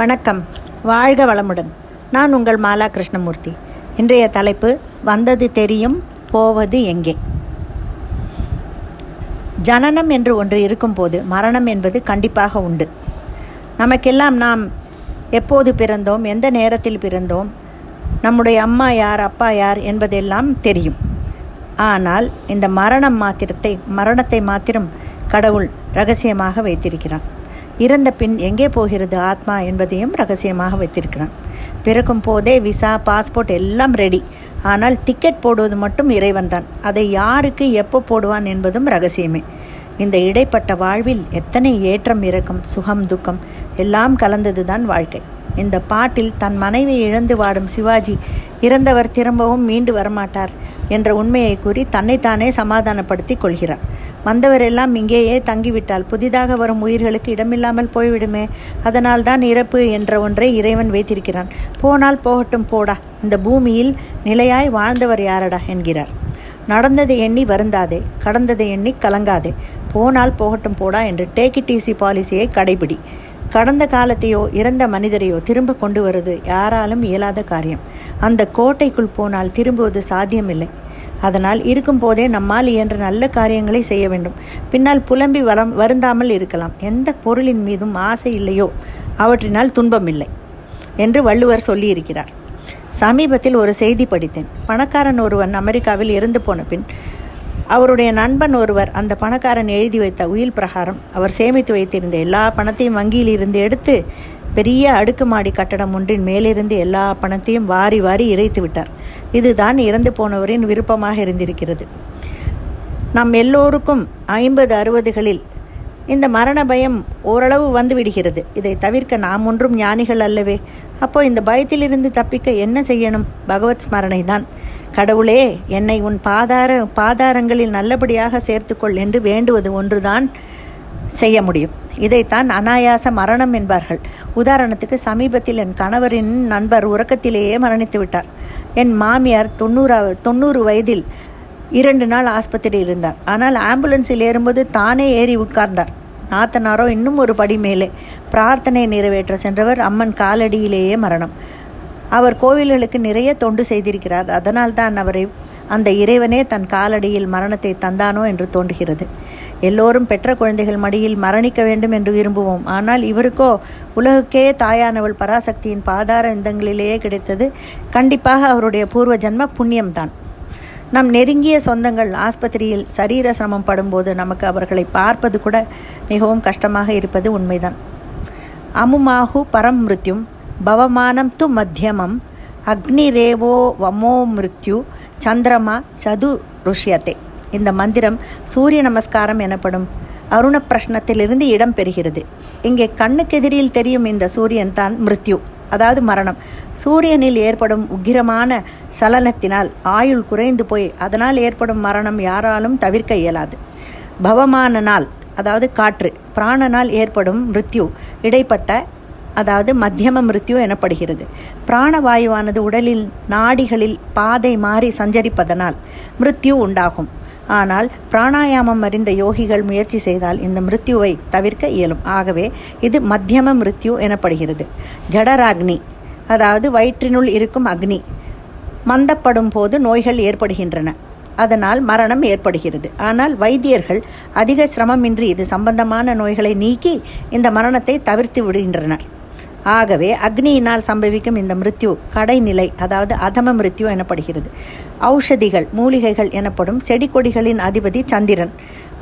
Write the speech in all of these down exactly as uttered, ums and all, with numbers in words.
வணக்கம், வாழ்க வளமுடன். நான் உங்கள் மாலா கிருஷ்ணமூர்த்தி. இன்றைய தலைப்பு, வந்தது தெரியும் போவது எங்கே. ஜனனம் என்று ஒன்று இருக்கும்போது மரணம் என்பது கண்டிப்பாக உண்டு. நமக்கெல்லாம் நாம் எப்போது பிறந்தோம், எந்த நேரத்தில் பிறந்தோம், நம்முடைய அம்மா யார், அப்பா யார் என்பதெல்லாம் தெரியும். ஆனால் இந்த மரணம் மாத்திரத்தை மரணத்தை மாத்திரம் கடவுள் இரகசியமாக வைத்திருக்கிறான். இறந்த பின் எங்கே போகிறது ஆத்மா என்பதையும் ரகசியமாக வைத்திருக்கிறான். பிறக்கும் போதே விசா, பாஸ்போர்ட் எல்லாம் ரெடி. ஆனால் டிக்கெட் போடுவது மட்டும் இறைவன் தான். அதை யாருக்கு எப்போ போடுவான் என்பதும் ரகசியமே. இந்த இடைப்பட்ட வாழ்வில் எத்தனை ஏற்றம் இறக்கம், சுகம் துக்கம் எல்லாம் கலந்தது தான் வாழ்க்கை. இந்த பாட்டில் தன் மனைவி இழந்து வாடும் சிவாஜி இறந்தவர் திரும்பவும் மீண்டு வரமாட்டார் என்ற உண்மையை கூறி தன்னைத்தானே சமாதானப்படுத்தி கொள்கிறார். வந்தவரெல்லாம் இங்கேயே தங்கிவிட்டால் புதிதாக வரும் உயிர்களுக்கு இடமில்லாமல் போய்விடுமே, அதனால் தான் இறப்பு என்ற ஒன்றை இறைவன் வைத்திருக்கிறான். போனால் போகட்டும் போடா, இந்த பூமியில் நிலையாய் வாழ்ந்தவர் யாரடா என்கிறார். நடந்ததை எண்ணி வருந்தாதே, கடந்ததை எண்ணி கலங்காதே, போனால் போகட்டும் போடா என்று டேக் இட் ஈஸி பாலிசியை கடைபிடி. கடந்த காலத்தையோ இறந்த மனிதரையோ திரும்ப கொண்டு வருவது யாராலும் இயலாத காரியம். அந்த கோட்டைக்குள் போனால் திரும்புவது சாத்தியமில்லை. அதனால் இருக்கும் போதே நம்மால் இயன்ற நல்ல காரியங்களை செய்ய வேண்டும். பின்னால் புலம்பி வரம் வருந்தாமல் இருக்கலாம். எந்த பொருளின் மீதும் ஆசை இல்லையோ அவற்றினால் துன்பம் இல்லை என்று வள்ளுவர் சொல்லியிருக்கிறார். சமீபத்தில் ஒரு செய்தி படித்தேன். பணக்காரன் ஒருவன் அமெரிக்காவில் இறந்து போன பின் அவருடைய நண்பன் ஒருவர் அந்த பணக்காரன் எழுதி வைத்த உயில் பிரகாரம் அவர் சேமித்து வைத்திருந்த எல்லா பணத்தையும் வங்கியில் இருந்து எடுத்து பெரிய அடுக்குமாடி கட்டடம் ஒன்றின் மேலிருந்து எல்லா பணத்தையும் வாரி வாரி இறைத்து விட்டார். இதுதான் இறந்து போனவரின் விருப்பமாக இருந்திருக்கிறது. நம் எல்லோருக்கும் ஐம்பது அறுபதுகளில் இந்த மரண பயம் ஓரளவு வந்து விடுகிறது. இதை தவிர்க்க நாம் ஒன்றும் ஞானிகள் அல்லவே. அப்போ இந்த பயத்திலிருந்து தப்பிக்க என்ன செய்யணும்? பகவத் ஸ்மரணை தான். கடவுளே, என்னை உன் பாதார பாதாரங்களில் நல்லபடியாக சேர்த்துக்கொள் என்று வேண்டுவது ஒன்றுதான் செய்ய முடியும். இதைத்தான் அனாயாச மரணம் என்பார்கள். உதாரணத்துக்கு, சமீபத்தில் என் கணவரின் நண்பர் உறக்கத்திலேயே மரணித்து விட்டார். என் மாமியார் தொண்ணூறா தொண்ணூறு வயதில் இரண்டு நாள் ஆஸ்பத்திரியில் இருந்தார். ஆனால் ஆம்புலன்ஸில் ஏறும்போது தானே ஏறி உட்கார்ந்தார். நாத்தனாரோ இன்னும் ஒரு படி மேலே. பிரார்த்தனை நிறைவேற்ற சென்றவர் அம்மன் காலடியிலேயே மரணம். அவர் கோவில்களுக்கு நிறைய தொண்டு செய்திருக்கிறார். அதனால் தான் அவரை அந்த இறைவனே தன் காலடியில் மரணத்தை தந்தானோ என்று தோன்றுகிறது. எல்லோரும் பெற்ற குழந்தைகள் மடியில் மரணிக்க வேண்டும் என்று விரும்புவோம். ஆனால் இவருக்கோ உலகுக்கே தாயானவள் பராசக்தியின் பாதார இந்தங்களிலேயே கிடைத்தது. கண்டிப்பாக அவருடைய பூர்வ ஜன்ம புண்ணியம்தான். நம் நெருங்கிய சொந்தங்கள் ஆஸ்பத்திரியில் சரீர சிரமம் படும்போது நமக்கு அவர்களை பார்ப்பது கூட மிகவும் கஷ்டமாக இருப்பது உண்மைதான். அமுமாஹு பரம் மிருத்யும் பவமானம் து மத்தியமம் அக்னிரேவோ வமோ மிருத்யு சந்திரமா சது ருஷ்யத்தை. இந்த மந்திரம் சூரிய நமஸ்காரம் எனப்படும் அருணப்பிரஷ்னத்திலிருந்து இடம் பெறுகிறது. இங்கே கண்ணுக்கெதிரில் தெரியும் இந்த சூரியன் தான் மிருத்யு, அதாவது மரணம். சூரியனில் ஏற்படும் உக்கிரமான சலனத்தினால் ஆயுள் குறைந்து போய் அதனால் ஏற்படும் மரணம் யாராலும் தவிர்க்க இயலாது. பவமானனால், அதாவது காற்று, பிராணனால் ஏற்படும் மிருத்யு இடைப்பட்ட, அதாவது மத்தியம மிருத்யு எனப்படுகிறது. பிராணவாயுவானது உடலில் நாடிகளில் பாதை மாறி சஞ்சரிப்பதனால் மிருத்யு உண்டாகும். ஆனால் பிராணாயாமம் அறிந்த யோகிகள் முயற்சி செய்தால் இந்த மிருத்யுவை தவிர்க்க இயலும். ஆகவே இது மத்தியம மிருத்யு எனப்படுகிறது. ஜடராக்னி, அதாவது வயிற்றினுள் இருக்கும் அக்னி மந்தப்படும் போது நோய்கள் ஏற்படுகின்றன. அதனால் மரணம் ஏற்படுகிறது. ஆனால் வைத்தியர்கள் அதிக சிரமமின்றி இது சம்பந்தமான நோய்களை நீக்கி இந்த மரணத்தை தவிர்த்து விடுகின்றனர். ஆகவே அக்னியினால் சம்பவிக்கும் இந்த மிருத்யு கடைநிலை, அதாவது அதம மிருத்யு எனப்படுகிறது. ஔஷதிகள், மூலிகைகள் எனப்படும் செடி கொடிகளின் அதிபதி சந்திரன்.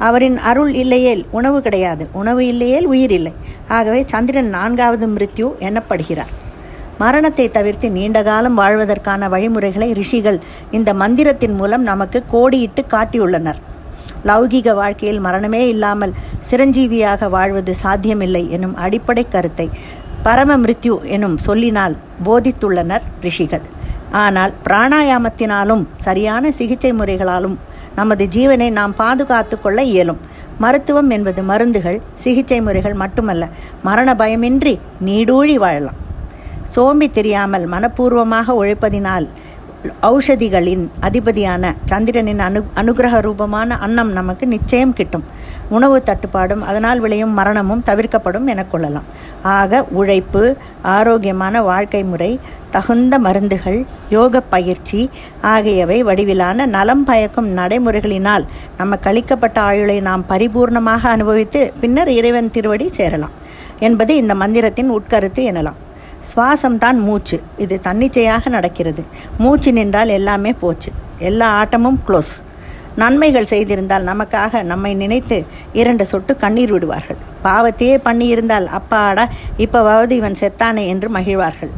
அவரின் அருள் இல்லையேல் உணவு கிடையாது, உணவு இல்லையேல் உயிர் இல்லை. ஆகவே சந்திரன் நான்காவது மிருத்யு எனப்படுகிறார். மரணத்தை தவிர்த்து நீண்ட காலம் வாழ்வதற்கான வழிமுறைகளை ரிஷிகள் இந்த மந்திரத்தின் மூலம் நமக்கு கோடியிட்டு காட்டியுள்ளனர். லௌகீக வாழ்க்கையில் மரணமே இல்லாமல் சிரஞ்சீவியாக வாழ்வது சாத்தியமில்லை எனும் அடிப்படை கருத்தை பரம மிருத்யு எனும் சொல்லினால் போதித்துள்ளனர் ரிஷிகள். ஆனால் பிராணாயாமத்தினாலும் சரியான சிகிச்சை முறைகளாலும் நமது ஜீவனை நாம் பாதுகாத்து கொள்ள இயலும். மருத்துவம் என்பது மருந்துகள், சிகிச்சை முறைகள் மட்டுமல்ல. மரண பயமின்றி நீடூழி வாழலாம். சோம்பி தெரியாமல் மனப்பூர்வமாக உழைப்பதினால் ஔஷதிகளின் அதிபதியான சந்திரனின் அனு அனுகிரக ரூபமான அன்னம் நமக்கு நிச்சயம் கிட்டும். உணவு தட்டுப்பாடும் அதனால் விளையும் மரணமும் தவிர்க்கப்படும் என கொள்ளலாம். ஆக உழைப்பு, ஆரோக்கியமான வாழ்க்கை முறை, தகுந்த மருந்துகள், யோக பயிற்சி ஆகியவை வடிவிலான நலம் பயக்கும் நடைமுறைகளினால் நமக்கு அளிக்கப்பட்ட ஆயுளை நாம் பரிபூர்ணமாக அனுபவித்து பின்னர் இறைவன் திருவடி சேரலாம் என்பது இந்த மந்திரத்தின் உட்கருத்து எனலாம். சுவாசம்தான் மூச்சு. இது தன்னிச்சையாக நடக்கிறது. மூச்சு நின்றால் எல்லாமே போச்சு, எல்லா ஆட்டமும் க்ளோஸ். நன்மைகள் செய்திருந்தால் நமக்காக நம்மை நினைத்து இரண்டு சொட்டு கண்ணீர் விடுவார்கள். பாவத்தையே பண்ணியிருந்தால் அப்பாடா இப்போவாவது இவன் செத்தானே என்று மகிழ்வார்கள்.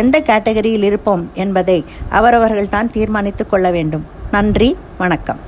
எந்த கேட்டகரியில் இருப்போம் என்பதை அவரவர்கள்தான் தீர்மானித்து கொள்ள வேண்டும். நன்றி, வணக்கம்.